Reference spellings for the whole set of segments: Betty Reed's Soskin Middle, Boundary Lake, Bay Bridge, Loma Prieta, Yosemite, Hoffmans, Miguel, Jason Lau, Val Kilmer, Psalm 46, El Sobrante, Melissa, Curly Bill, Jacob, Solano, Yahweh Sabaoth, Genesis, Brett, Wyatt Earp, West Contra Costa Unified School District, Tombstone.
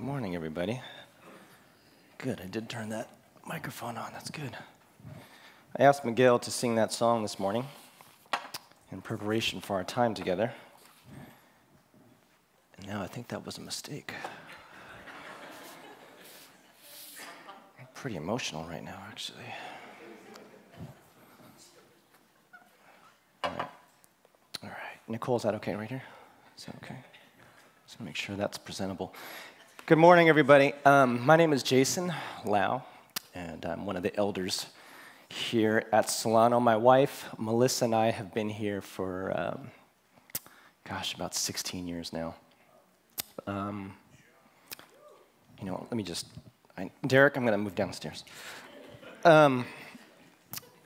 Good morning, everybody. Good, I did turn that microphone on. That's good. I asked Miguel to sing that song this morning in preparation for our time together. And now I think that was a mistake. I'm pretty emotional right now, actually. All right. Nicole, is that okay right here? Is that okay? Just make sure that's presentable. Good morning, everybody. My name is Jason Lau, and I'm one of the elders here at Solano. My wife, Melissa, and I have been here for, about 16 years now. Let me just, Derek, I'm going to move downstairs. I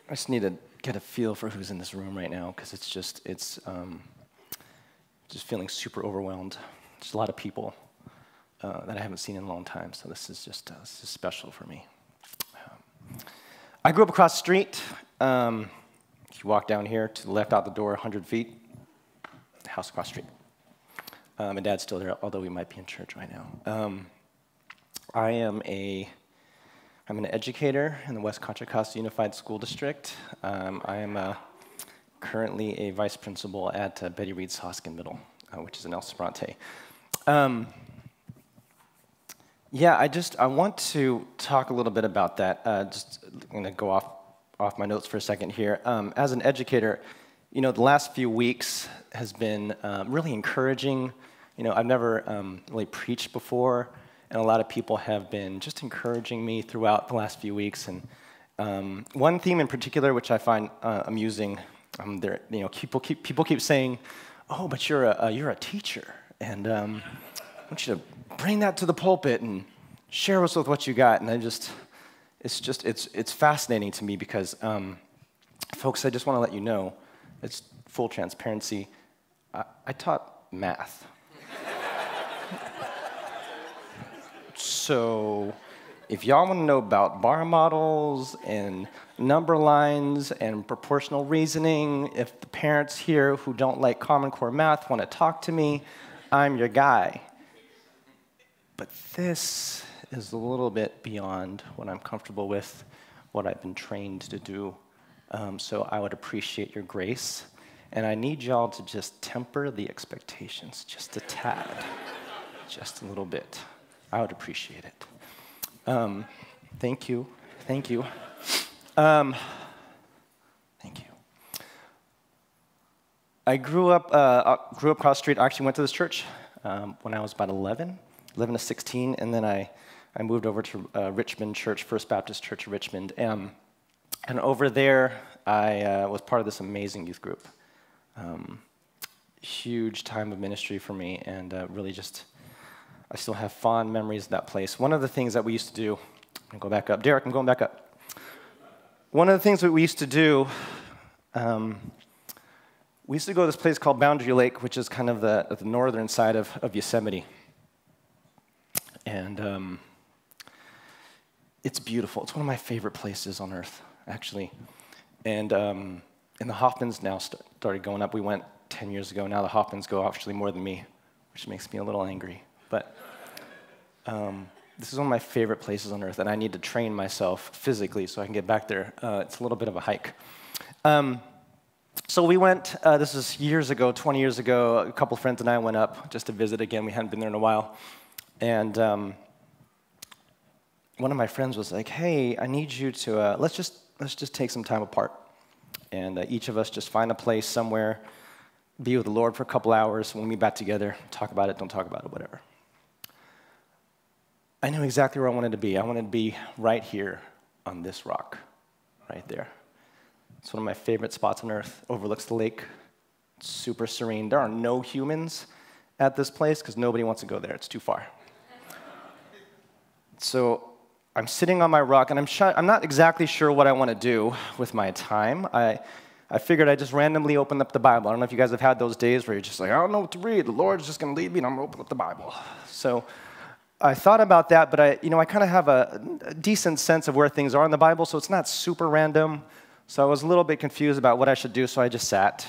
just need to get a feel for who's in this room right now, because it's just feeling super overwhelmed. There's a lot of people that I haven't seen in a long time, so this is special for me. I grew up across the street. You walk down here to the left out the door 100 feet, the house across the street. My dad's still there, although we might be in church right now. I'm an educator in the West Contra Costa Unified School District. I am currently a vice principal at Betty Reed's Soskin Middle, which is in El Sobrante. I want to talk a little bit about that. I'm going to go off my notes for a second here. As an educator, the last few weeks has been really encouraging. I've never really preached before, and a lot of people have been just encouraging me throughout the last few weeks. And one theme in particular, which I find amusing, people keep saying, "Oh, but you're a teacher, and I want you to bring that to the pulpit and share us with what you got." And it's fascinating to me because, folks, I just want to let you know, it's full transparency. I taught math. So if y'all want to know about bar models and number lines and proportional reasoning, if the parents here who don't like Common Core math want to talk to me, I'm your guy. But this is a little bit beyond what I'm comfortable with, what I've been trained to do. So I would appreciate your grace. And I need y'all to just temper the expectations just a tad, just a little bit. I would appreciate it. Thank you. Thank you. I grew up across the street. I actually went to this church when I was about 11 to 16, and then I moved over to Richmond Church, First Baptist Church of Richmond. And over there, I was part of this amazing youth group. Huge time of ministry for me, and really just, I still have fond memories of that place. One of the things that we used to do, I'm going to go back up. Derek, I'm going back up. One of the things that we used to do, we used to go to this place called Boundary Lake, which is kind of the northern side of Yosemite. And it's beautiful. It's one of my favorite places on earth, actually. And the Hoffmans now started going up. We went 10 years ago. Now the Hoffmans go actually more than me, which makes me a little angry. But this is one of my favorite places on earth, and I need to train myself physically so I can get back there. It's a little bit of a hike. So we went, this was years ago, 20 years ago. A couple friends and I went up just to visit again. We hadn't been there in a while. And one of my friends was like, "Hey, I need you to let's just take some time apart, and each of us just find a place somewhere, be with the Lord for a couple hours. When we back together, talk about it. Don't talk about it. Whatever." I knew exactly where I wanted to be. I wanted to be right here on this rock, right there. It's one of my favorite spots on earth. Overlooks the lake. It's super serene. There are no humans at this place because nobody wants to go there. It's too far. So I'm sitting on my rock, and I'm not exactly sure what I want to do with my time. I figured I just randomly opened up the Bible. I don't know if you guys have had those days where you're just like, I don't know what to read. The Lord's just going to lead me, and I'm going to open up the Bible. So I thought about that, but I kind of have a decent sense of where things are in the Bible, so it's not super random. So I was a little bit confused about what I should do, so I just sat,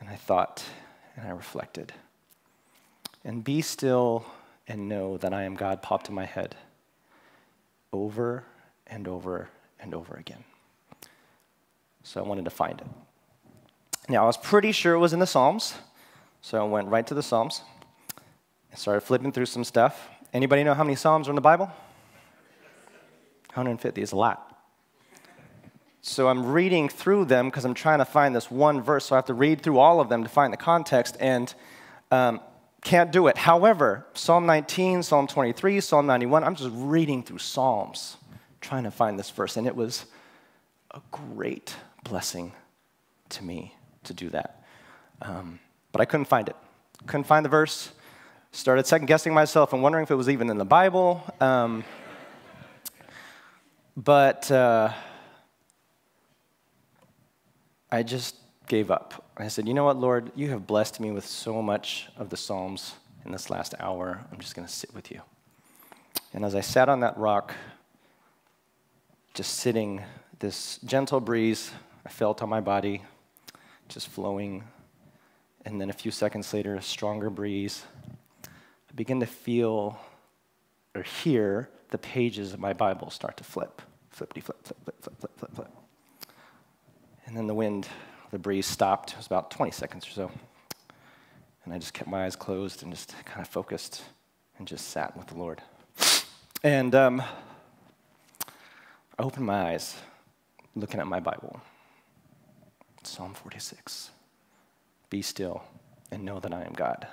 and I thought, and I reflected. And be still and know that I am God popped in my head over and over and over again. So I wanted to find it. Now, I was pretty sure it was in the Psalms, so I went right to the Psalms and started flipping through some stuff. Anybody know how many Psalms are in the Bible? 150 is a lot. So I'm reading through them because I'm trying to find this one verse, so I have to read through all of them to find the context, and can't do it. However, Psalm 19, Psalm 23, Psalm 91, I'm just reading through Psalms trying to find this verse, and it was a great blessing to me to do that. But I couldn't find it. Couldn't find the verse. Started second-guessing myself and wondering if it was even in the Bible. I just gave up. I said, you know what, Lord, you have blessed me with so much of the Psalms in this last hour. I'm just going to sit with you. And as I sat on that rock, just sitting, this gentle breeze I felt on my body, just flowing. And then a few seconds later, a stronger breeze. I began to feel or hear the pages of my Bible start to flip. Flippity-flip, flip, flip, flip, flip, flip, flip. And then the wind, the breeze stopped. It was about 20 seconds or so. And I just kept my eyes closed and just kind of focused and just sat with the Lord. And I opened my eyes, looking at my Bible. Psalm 46. Be still and know that I am God.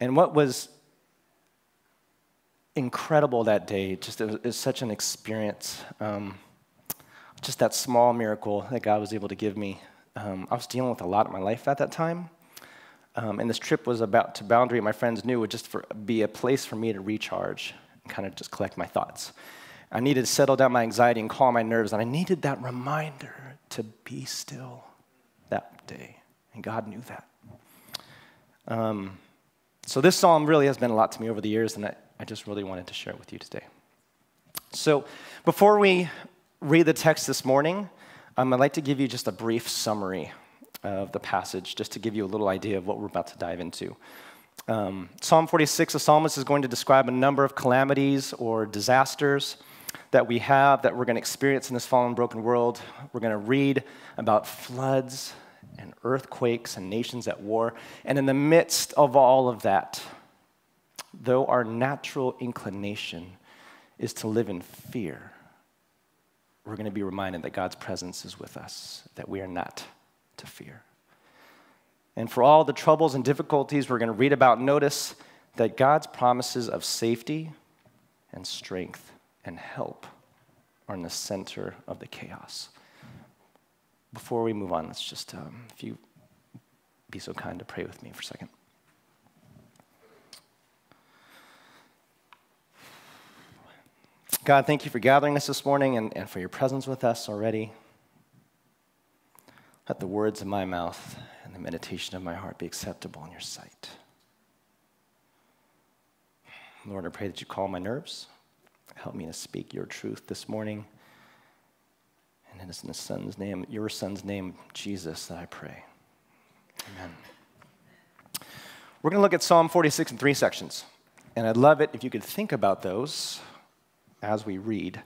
And what was incredible that day, just it was such an experience, just that small miracle that God was able to give me. I was dealing with a lot in my life at that time, and this trip was about to Boundary. My friends knew would just be a place for me to recharge and kind of just collect my thoughts. I needed to settle down my anxiety and calm my nerves, and I needed that reminder to be still that day. And God knew that. So this psalm really has been a lot to me over the years, and I just really wanted to share it with you today. So before we read the text this morning, I'd like to give you just a brief summary of the passage, just to give you a little idea of what we're about to dive into. Psalm 46, the psalmist is going to describe a number of calamities or disasters that we have, that we're going to experience in this fallen, broken world. We're going to read about floods and earthquakes and nations at war. And in the midst of all of that, though our natural inclination is to live in fear, we're going to be reminded that God's presence is with us, that we are not to fear. And for all the troubles and difficulties we're going to read about, notice that God's promises of safety and strength and help are in the center of the chaos. Before we move on, let's just, if you be so kind to pray with me for a second. God, thank you for gathering us this morning and for your presence with us already. Let the words of my mouth and the meditation of my heart be acceptable in your sight. Lord, I pray that you calm my nerves. Help me to speak your truth this morning. And it is in his son's name, your son's name, Jesus, that I pray. Amen. We're going to look at Psalm 46 in three sections. And I'd love it if you could think about those as we read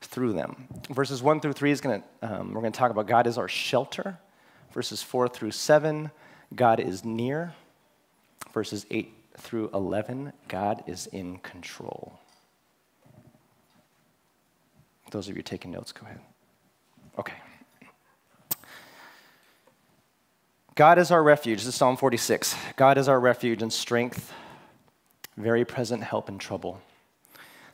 through them. Verses 1 through 3, we're going to talk about God is our shelter. Verses 4 through 7, God is near. Verses 8 through 11, God is in control. Those of you taking notes, go ahead. Okay. God is our refuge. This is Psalm 46. God is our refuge and strength, very present help in trouble.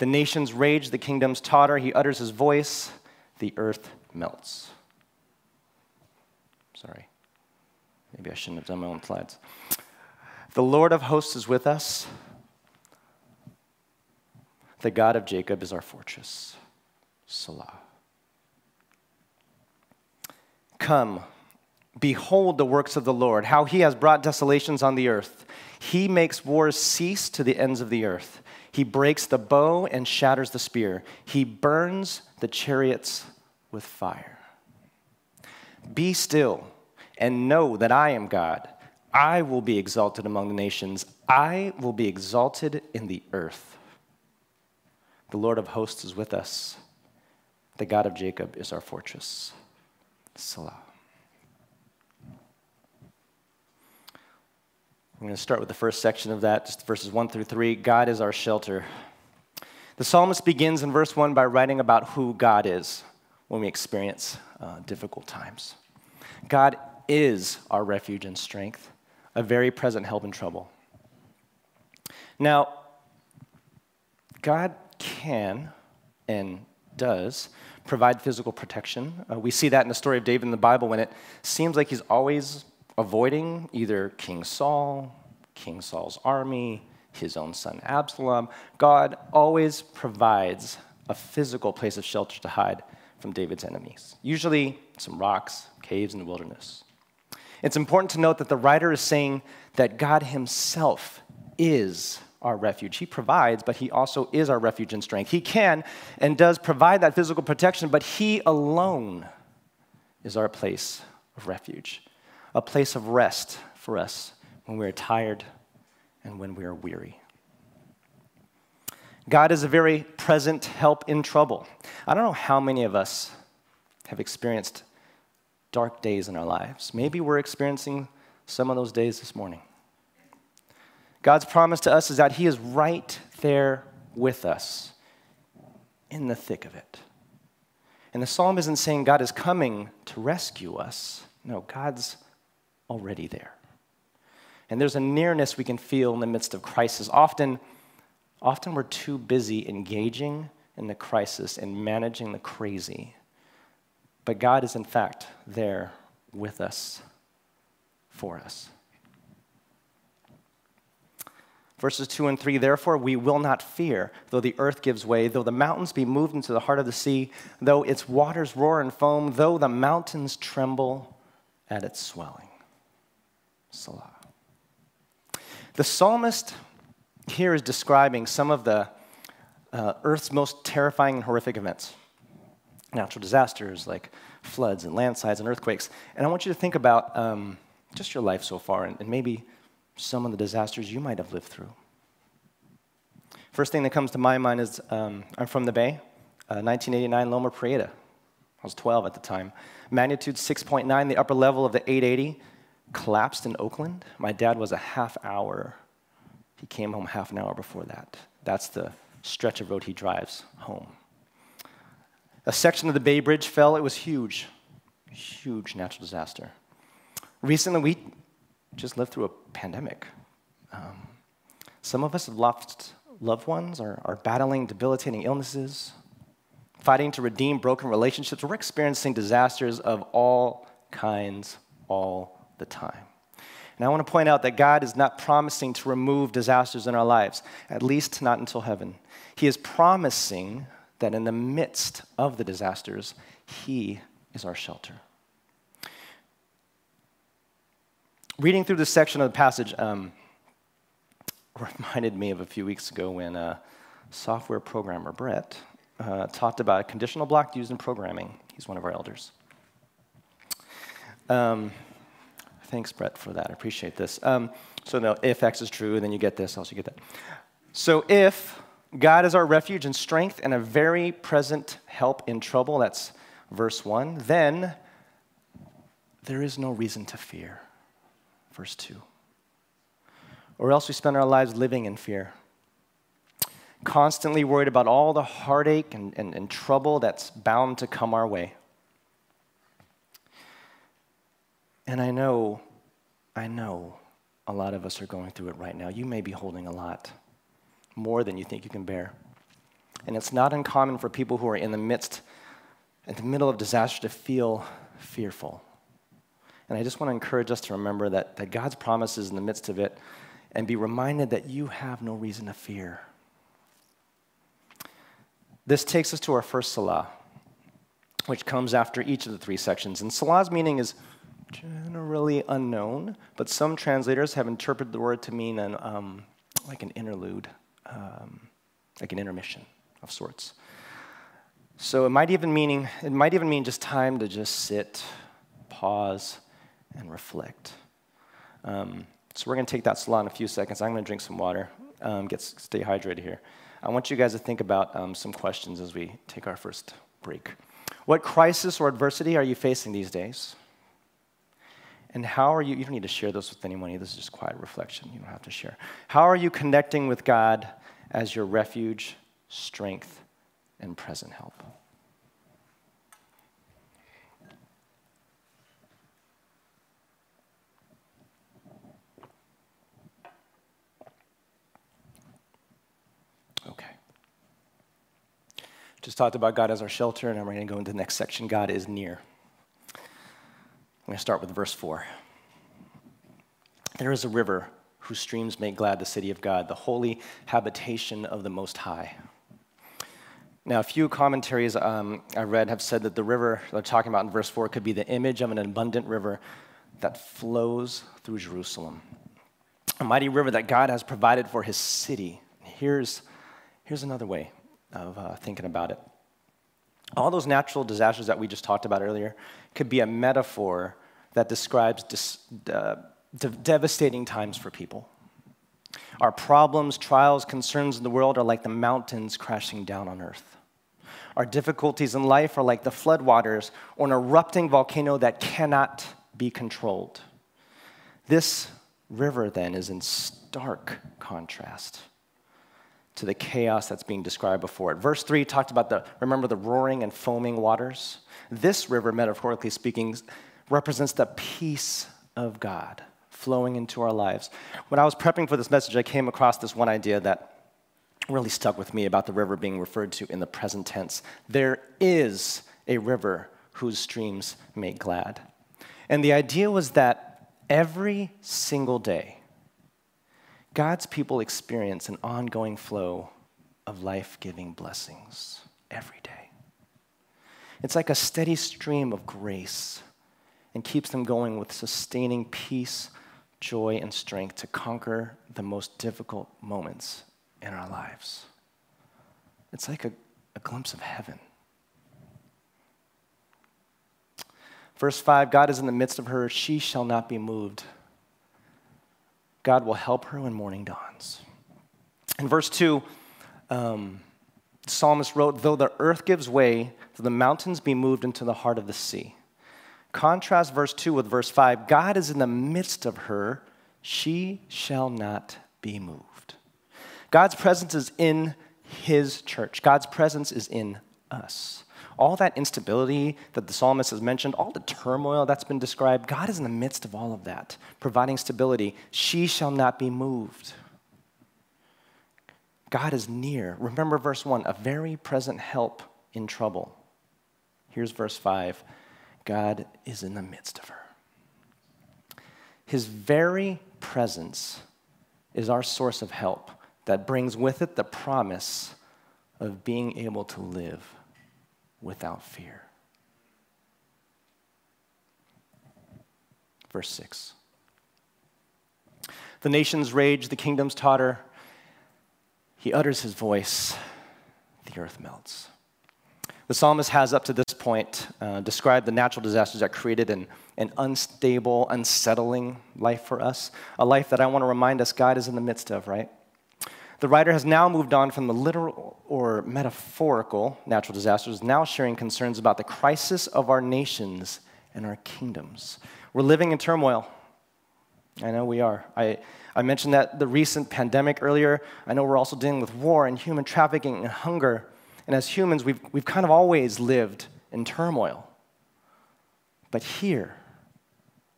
The nations rage, the kingdoms totter. He utters his voice. The earth melts. Sorry. Maybe I shouldn't have done my own slides. The Lord of hosts is with us. The God of Jacob is our fortress. Selah. Come, behold the works of the Lord, how he has brought desolations on the earth. He makes wars cease to the ends of the earth. He breaks the bow and shatters the spear. He burns the chariots with fire. Be still and know that I am God. I will be exalted among the nations. I will be exalted in the earth. The Lord of hosts is with us. The God of Jacob is our fortress. Selah. I'm going to start with the first section of that, just verses 1 through 3. God is our shelter. The psalmist begins in verse 1 by writing about who God is when we experience difficult times. God is our refuge and strength, a very present help in trouble. Now, God can and does provide physical protection. We see that in the story of David in the Bible when it seems like he's always avoiding either King Saul, King Saul's army, his own son Absalom. God always provides a physical place of shelter to hide from David's enemies, usually some rocks, caves, and the wilderness. It's important to note that the writer is saying that God himself is our refuge. He provides, but he also is our refuge and strength. He can and does provide that physical protection, but he alone is our place of refuge, a place of rest for us when we are tired and when we are weary. God is a very present help in trouble. I don't know how many of us have experienced dark days in our lives. Maybe we're experiencing some of those days this morning. God's promise to us is that he is right there with us in the thick of it. And the psalm isn't saying God is coming to rescue us. No, God's already there. And there's a nearness we can feel in the midst of crisis. Often we're too busy engaging in the crisis and managing the crazy. But God is, in fact, there with us, for us. Verses 2 and 3, therefore we will not fear, though the earth gives way, though the mountains be moved into the heart of the sea, though its waters roar and foam, though the mountains tremble at its swelling. Selah. The psalmist here is describing some of the earth's most terrifying and horrific events, natural disasters like floods and landslides and earthquakes. And I want you to think about just your life so far and maybe some of the disasters you might have lived through. First thing that comes to my mind is I'm from the Bay, 1989 Loma Prieta. I was 12 at the time. Magnitude 6.9, the upper level of the 880, collapsed in Oakland. My dad was a half hour. He came home half an hour before that. That's the stretch of road he drives home. A section of the Bay Bridge fell. It was huge, huge natural disaster. Recently, we just lived through a pandemic. Some of us have lost loved ones or are battling debilitating illnesses, fighting to redeem broken relationships. We're experiencing disasters of all kinds all the time. And I want to point out that God is not promising to remove disasters in our lives, at least not until heaven. He is promising that in the midst of the disasters, he is our shelter. Reading through this section of the passage reminded me of a few weeks ago when software programmer Brett talked about a conditional block used in programming. He's one of our elders. Thanks, Brett, for that. I appreciate this. So if X is true, then you get this, else you get that. So if God is our refuge and strength and a very present help in trouble, that's verse 1, then there is no reason to fear, verse 2. Or else we spend our lives living in fear, constantly worried about all the heartache and trouble that's bound to come our way. And I know a lot of us are going through it right now. You may be holding a lot, more than you think you can bear. And it's not uncommon for people who are in the middle of disaster to feel fearful. And I just want to encourage us to remember that God's promise is in the midst of it and be reminded that you have no reason to fear. This takes us to our first Salah, which comes after each of the three sections. And Salah's meaning is generally unknown, but some translators have interpreted the word to mean an, like an interlude, like an intermission of sorts. So it might even mean just time to just sit, pause, and reflect. So we're going to take that Salah in a few seconds. I'm going to drink some water, stay hydrated here. I want you guys to think about some questions as we take our first break. What crisis or adversity are you facing these days? And how are you don't need to share this with anyone. This is just quiet reflection. You don't have to share. How are you connecting with God as your refuge, strength, and present help? Okay. Just talked about God as our shelter, and I'm going to go into the next section. God is near. I'm going to start with verse 4. There is a river whose streams make glad the city of God, the holy habitation of the Most High. Now, a few commentaries I read have said that the river they're talking about in verse 4 could be the image of an abundant river that flows through Jerusalem, a mighty river that God has provided for his city. Here's another way of thinking about it. All those natural disasters that we just talked about earlier could be a metaphor that describes devastating times for people. Our problems, trials, concerns in the world are like the mountains crashing down on earth. Our difficulties in life are like the floodwaters or an erupting volcano that cannot be controlled. This river, then, is in stark contrast to the chaos that's being described before it. Verse 3 talked about remember the roaring and foaming waters? This river, metaphorically speaking, represents the peace of God flowing into our lives. When I was prepping for this message, I came across this one idea that really stuck with me about the river being referred to in the present tense. There is a river whose streams make glad. And the idea was that every single day, God's people experience an ongoing flow of life-giving blessings every day. It's like a steady stream of grace and keeps them going with sustaining peace, joy, and strength to conquer the most difficult moments in our lives. It's like a glimpse of heaven. Verse 5, God is in the midst of her. She shall not be moved. God will help her when morning dawns. In verse 2, the psalmist wrote, though the earth gives way, though the mountains be moved into the heart of the sea. Contrast verse 2 with verse 5, God is in the midst of her, she shall not be moved. God's presence is in his church. God's presence is in us. All that instability that the psalmist has mentioned, all the turmoil that's been described, God is in the midst of all of that, providing stability. She shall not be moved. God is near. Remember verse 1, a very present help in trouble. Here's verse 5. God is in the midst of her. His very presence is our source of help that brings with it the promise of being able to live without fear. Verse 6. The nations rage, the kingdoms totter. He utters his voice, the earth melts. The psalmist has up to this point described the natural disasters that created an unstable, unsettling life for us, a life that I want to remind us God is in the midst of, right? The writer has now moved on from the literal or metaphorical natural disasters, now sharing concerns about the crisis of our nations and our kingdoms. We're living in turmoil. I know we are. I mentioned that the recent pandemic earlier. I know we're also dealing with war and human trafficking and hunger. And as humans, we've kind of always lived in turmoil. But here,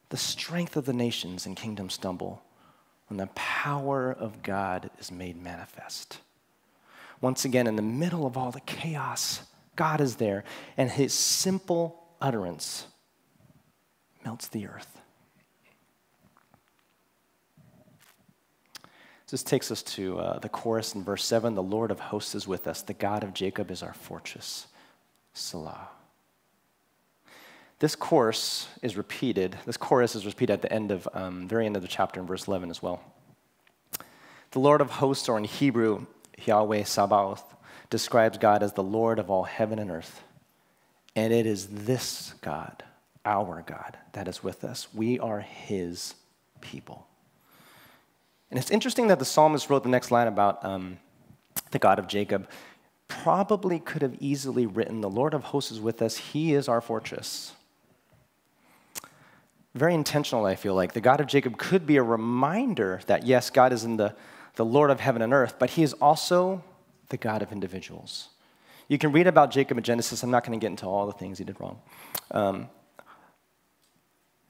the strength of the nations and kingdoms stumble when the power of God is made manifest. Once again, in the middle of all the chaos, God is there, and his simple utterance melts the earth. This takes us to the chorus in verse 7. The Lord of hosts is with us. The God of Jacob is our fortress. Selah. This chorus is repeated. This chorus is repeated at the end of, very end of the chapter in verse 11 as well. The Lord of hosts, or in Hebrew, Yahweh Sabaoth, describes God as the Lord of all heaven and earth. And it is this God, our God, that is with us. We are his people. And it's interesting that the psalmist wrote the next line about the God of Jacob. Probably could have easily written, the Lord of hosts is with us, he is our fortress. Very intentional, I feel like. The God of Jacob could be a reminder that, yes, God is in the Lord of heaven and earth, but he is also the God of individuals. You can read about Jacob in Genesis. I'm not going to get into all the things he did wrong.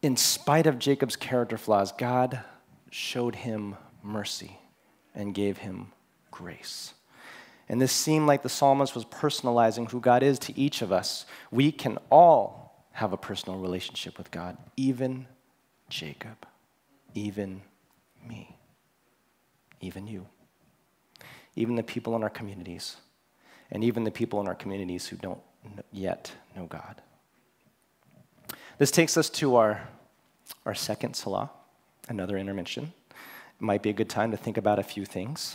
In spite of Jacob's character flaws, God showed him mercy and gave him grace. And this seemed like the psalmist was personalizing who God is to each of us. We can all have a personal relationship with God, even Jacob, even me, even you, even the people in our communities, and even the people in our communities who don't yet know God. This takes us to our second Salah, another intervention. It might be a good time to think about a few things.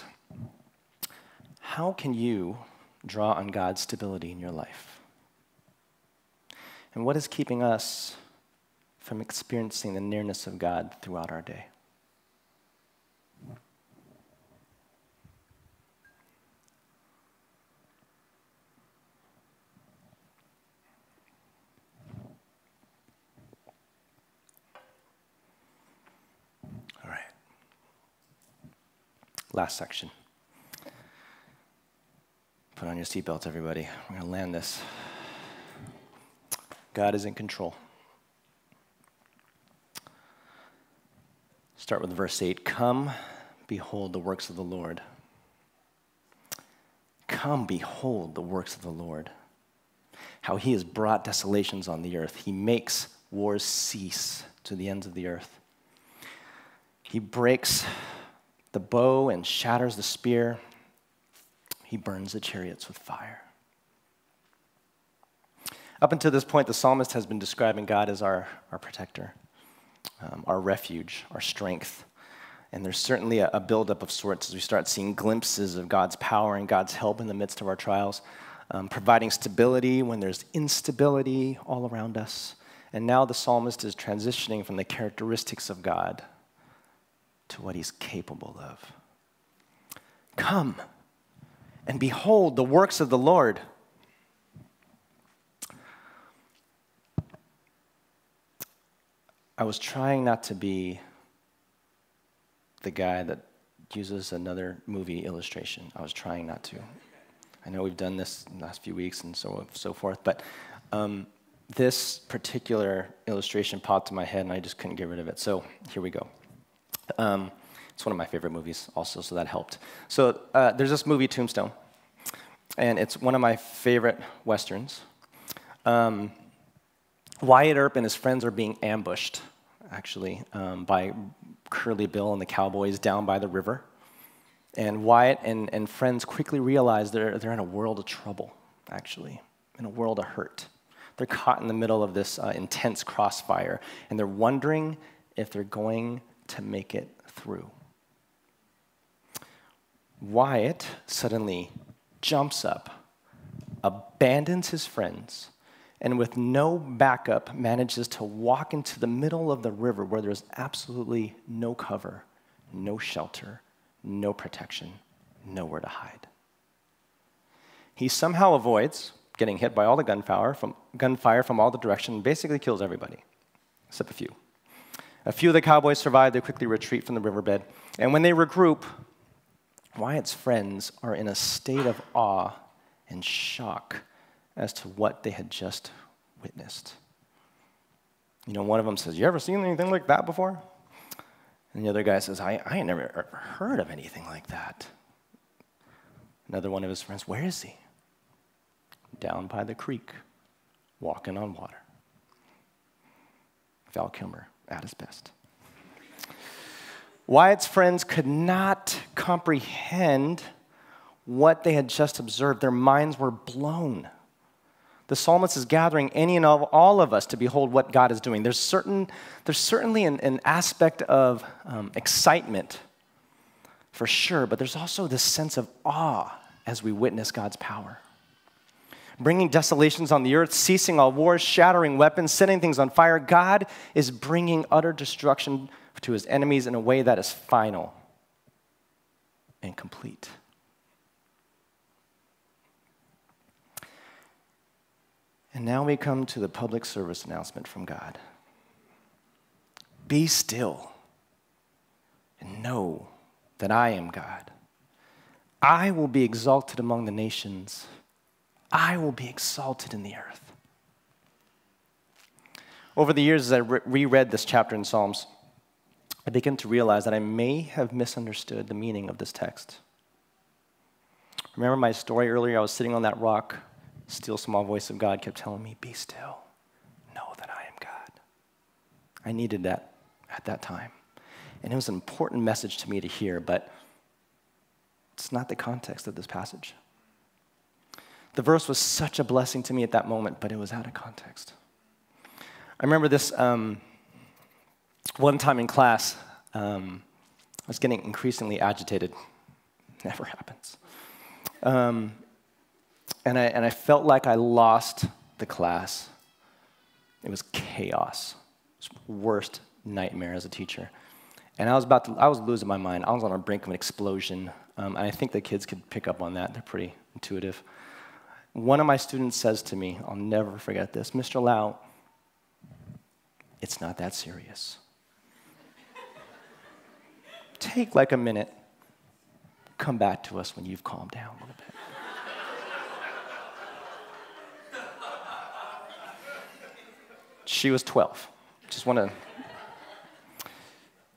How can you draw on God's stability in your life? And what is keeping us from experiencing the nearness of God throughout our day? Last section. Put on your seatbelts, everybody. We're going to land this. God is in control. Start with verse 8. Come, behold the works of the Lord. Come, behold the works of the Lord. How he has brought desolations on the earth. He makes wars cease to the ends of the earth. He breaks the bow and shatters the spear. He burns the chariots with fire. Up until this point, the psalmist has been describing God as our protector, our refuge, our strength. And there's certainly a buildup of sorts as we start seeing glimpses of God's power and God's help in the midst of our trials, providing stability when there's instability all around us. And now the psalmist is transitioning from the characteristics of God to what he's capable of. Come and behold the works of the Lord. I was trying not to be the guy that uses another movie illustration. I was trying not to. I know we've done this in the last few weeks and so forth, but this particular illustration popped in my head and I just couldn't get rid of it. So here we go. It's one of my favorite movies also, so that helped. So there's this movie, Tombstone, and it's one of my favorite Westerns. Wyatt Earp and his friends are being ambushed, actually, by Curly Bill and the Cowboys down by the river. And Wyatt and friends quickly realize they're in a world of trouble, actually, in a world of hurt. They're caught in the middle of this intense crossfire, and they're wondering if they're going to make it through. Wyatt suddenly jumps up, abandons his friends, and with no backup manages to walk into the middle of the river where there's absolutely no cover, no shelter, no protection, nowhere to hide. He somehow avoids getting hit by all the gunfire from all the direction, and basically kills everybody, except a few. A few of the cowboys survive. They quickly retreat from the riverbed. And when they regroup, Wyatt's friends are in a state of awe and shock as to what they had just witnessed. You know, one of them says, "You ever seen anything like that before?" And the other guy says, I ain't never heard of anything like that. Another one of his friends, "Where is he?" "Down by the creek, walking on water." Val Kilmer at his best. Wyatt's friends could not comprehend what they had just observed. Their minds were blown. The psalmist is gathering any and all of us to behold what God is doing. There's certainly an aspect of excitement, for sure, but there's also this sense of awe as we witness God's power. Bringing desolations on the earth, ceasing all wars, shattering weapons, setting things on fire. God is bringing utter destruction to his enemies in a way that is final and complete. And now we come to the public service announcement from God. Be still and know that I am God. I will be exalted among the nations. I will be exalted in the earth. Over the years, as I reread this chapter in Psalms, I began to realize that I may have misunderstood the meaning of this text. Remember my story earlier? I was sitting on that rock. Still small voice of God kept telling me, be still, know that I am God. I needed that at that time. And it was an important message to me to hear, but it's not the context of this passage. The verse was such a blessing to me at that moment, but it was out of context. I remember this one time in class, I was getting increasingly agitated. Never happens. And I felt like I lost the class. It was chaos. It was my worst nightmare as a teacher. And I was losing my mind. I was on the brink of an explosion. And I think the kids could pick up on that. They're pretty intuitive. One of my students says to me, I'll never forget this, Mr. Lau, it's not that serious. Take like a minute. Come back to us when you've calmed down a little bit. She was 12.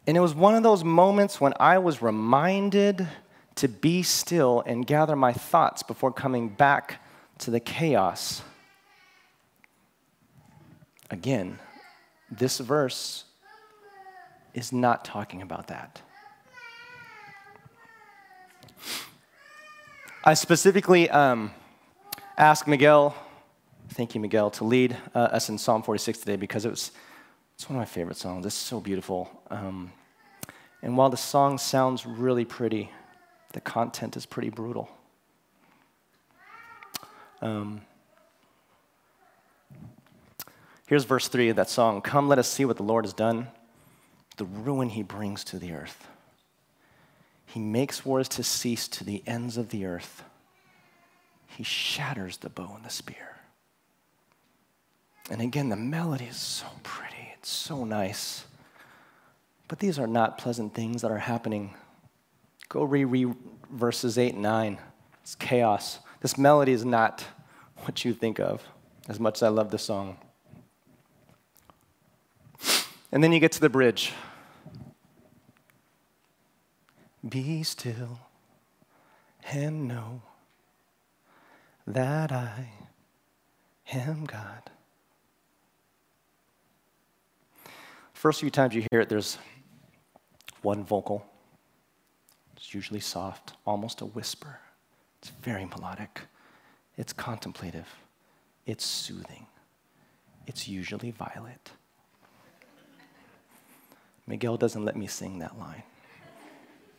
And it was one of those moments when I was reminded to be still and gather my thoughts before coming back to the chaos. Again, this verse is not talking about that. I specifically asked Miguel, thank you, Miguel, to lead us in Psalm 46 today because it's one of my favorite songs. It's so beautiful. And while the song sounds really pretty, the content is pretty brutal. Here's verse 3 of that song. Come, let us see what the Lord has done, the ruin he brings to the earth. He makes wars to cease to the ends of the earth. He shatters the bow and the spear. And again, the melody is so pretty. It's so nice. But these are not pleasant things that are happening. Go reread verses 8 and 9. It's chaos. This melody is not what you think of, as much as I love the song. And then you get to the bridge. Be still and know that I am God. First few times you hear it, there's one vocal. It's usually soft, almost a whisper. It's very melodic. It's contemplative. It's soothing. It's usually violet. Miguel doesn't let me sing that line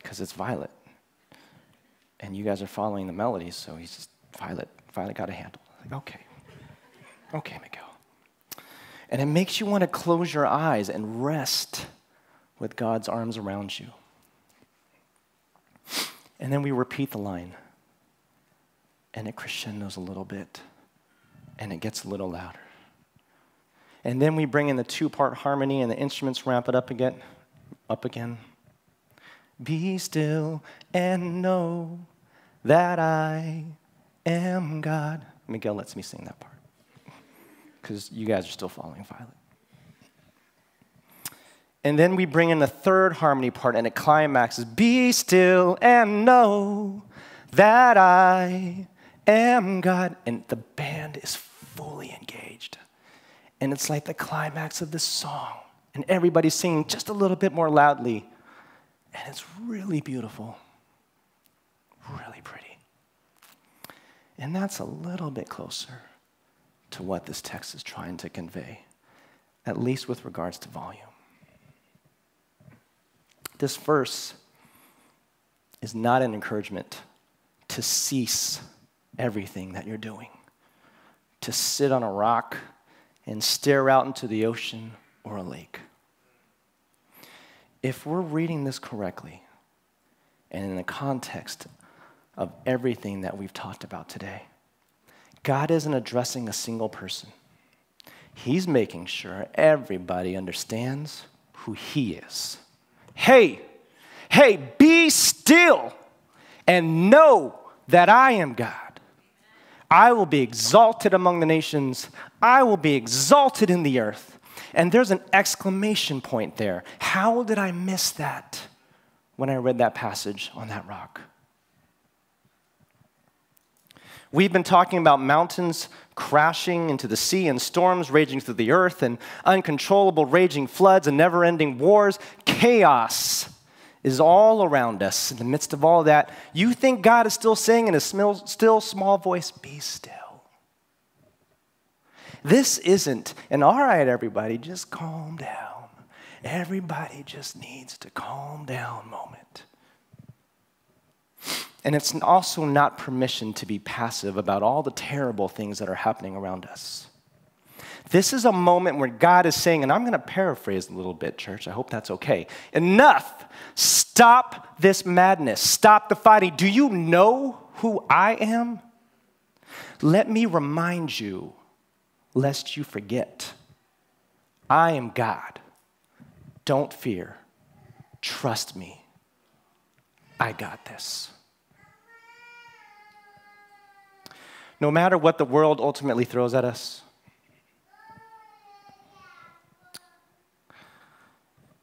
because it's violet. And you guys are following the melody, so he's just, violet got a handle. Like, okay, Miguel. And it makes you want to close your eyes and rest with God's arms around you. And then we repeat the line. And it crescendos a little bit. And it gets a little louder. And then we bring in the two-part harmony and the instruments ramp it up again. Be still and know that I am God. Miguel lets me sing that part, because you guys are still following violet. And then we bring in the third harmony part, and it climaxes, be still and know that I am God. And the band is fully engaged. And it's like the climax of this song. And everybody's singing just a little bit more loudly. And it's really beautiful. And that's a little bit closer to what this text is trying to convey, at least with regards to volume. This verse is not an encouragement to cease everything that you're doing, to sit on a rock and stare out into the ocean or a lake. If we're reading this correctly, and in the context of everything that we've talked about today, God isn't addressing a single person. He's making sure everybody understands who he is. Hey, be still and know that I am God. I will be exalted among the nations. I will be exalted in the earth. And there's an exclamation point there. How did I miss that when I read that passage on that rock? We've been talking about mountains crashing into the sea and storms raging through the earth and uncontrollable raging floods and never-ending wars. Chaos is all around us. In the midst of all that, you think God is still saying in a still small voice, be still. This isn't an all right, everybody, just calm down. Everybody just needs to calm down moment. And it's also not permission to be passive about all the terrible things that are happening around us. This is a moment where God is saying, and I'm going to paraphrase a little bit, church. I hope that's okay. Enough. Stop this madness. Stop the fighting. Do you know who I am? Let me remind you, lest you forget. I am God. Don't fear. Trust me. I got this. No matter what the world ultimately throws at us.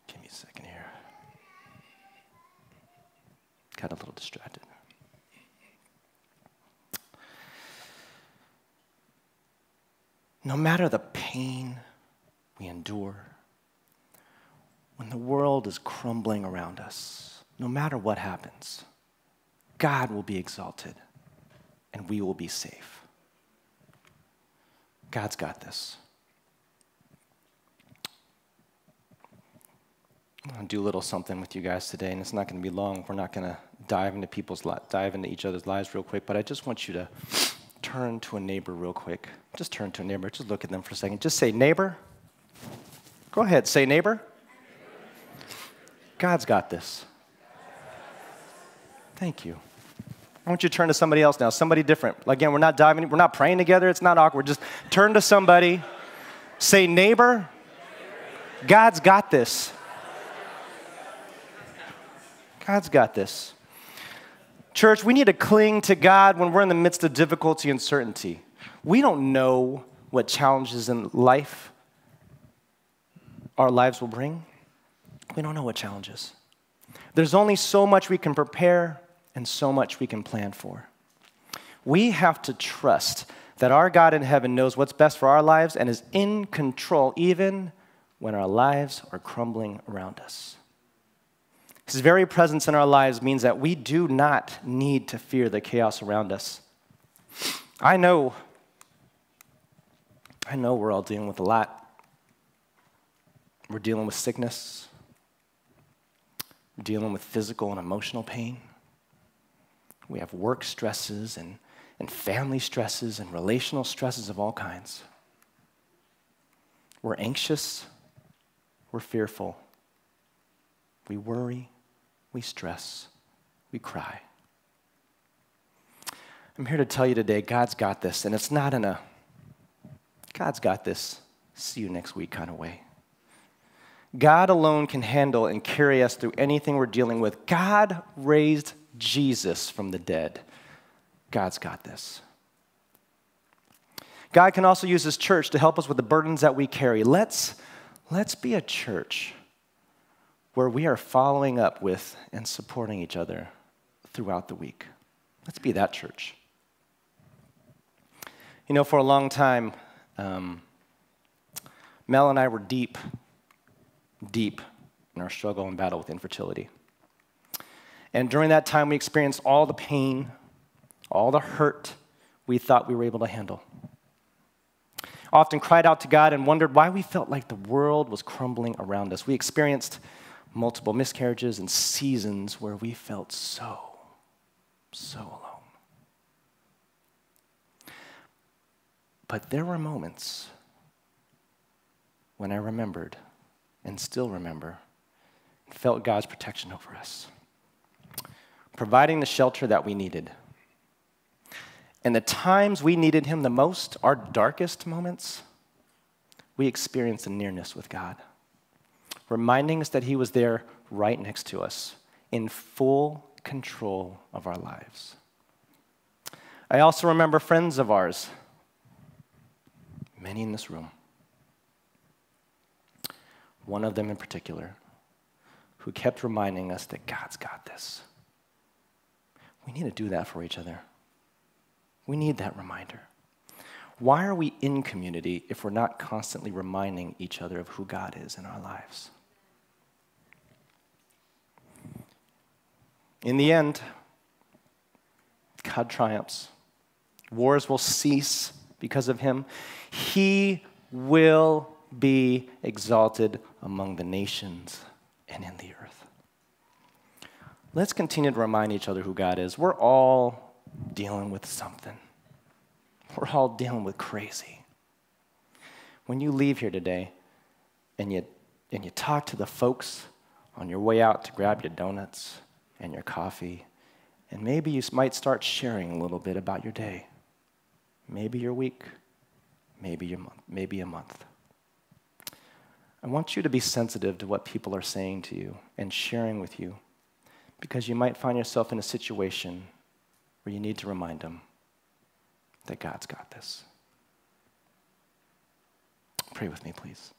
Give me a second here. Got a little distracted. No matter the pain we endure, when the world is crumbling around us, no matter what happens, God will be exalted. And we will be safe. God's got this. I'll do a little something with you guys today, and it's not going to be long. We're not going to dive into each other's lives real quick, but I just want you to turn to a neighbor real quick. Just turn to a neighbor. Just look at them for a second. Just say, neighbor. Go ahead. Say, neighbor. God's got this. Thank you. I want you to turn to somebody else now, somebody different. Again, we're not praying together. It's not awkward. Just turn to somebody. Say, neighbor, God's got this. God's got this. Church, we need to cling to God when we're in the midst of difficulty and certainty. We don't know what challenges in life our lives will bring. We don't know what challenges. There's only so much we can prepare and so much we can plan for. We have to trust that our God in heaven knows what's best for our lives and is in control even when our lives are crumbling around us. His very presence in our lives means that we do not need to fear the chaos around us. I know we're all dealing with a lot. We're dealing with sickness. We're dealing with physical and emotional pain. We have work stresses and family stresses and relational stresses of all kinds. We're anxious. We're fearful. We worry. We stress. We cry. I'm here to tell you today, God's got this, and it's not in a God's got this, see you next week kind of way. God alone can handle and carry us through anything we're dealing with. God raised Jesus from the dead. God's got this. God can also use his church to help us with the burdens that we carry. Let's be a church where we are following up with and supporting each other throughout the week. Let's be that church. You know, for a long time, Mel and I were deep in our struggle and battle with infertility. And during that time, we experienced all the pain, all the hurt. we thought we were able to handle. Often cried out to God and wondered why we felt like the world was crumbling around us. We experienced multiple miscarriages and seasons where we felt so alone. But there were moments when I remembered, and still remember, and felt God's protection over us, providing the shelter that we needed. And the times we needed him the most, our darkest moments, we experienced a nearness with God, reminding us that he was there right next to us, in full control of our lives. I also remember friends of ours, many in this room, one of them in particular, who kept reminding us that God's got this. We need to do that for each other. We need that reminder. Why are we in community if we're not constantly reminding each other of who God is in our lives? In the end, God triumphs. Wars will cease because of him. He will be exalted among the nations and in the earth. Let's continue to remind each other who God is. We're all dealing with something. We're all dealing with crazy. When you leave here today and you talk to the folks on your way out to grab your donuts and your coffee, and maybe you might start sharing a little bit about your day, maybe your week, maybe your month, maybe a month. I want you to be sensitive to what people are saying to you and sharing with you, because you might find yourself in a situation where you need to remind them that God's got this. Pray with me, please.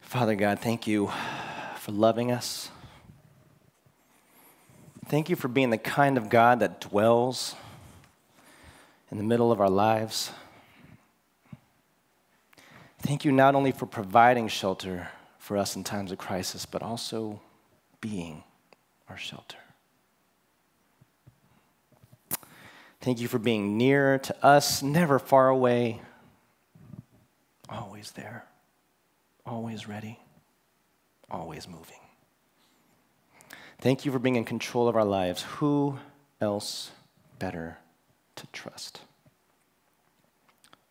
Father God, thank you for loving us. Thank you for being the kind of God that dwells in the middle of our lives. Thank you not only for providing shelter for us in times of crisis, but also being our shelter. Thank you for being near to us, never far away, always there, always ready, always moving. Thank you for being in control of our lives. Who else better to trust?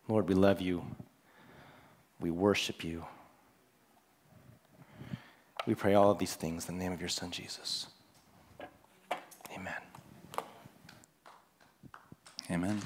Lord, we love you. We worship you. We pray all of these things in the name of your Son, Jesus. Amen. Amen.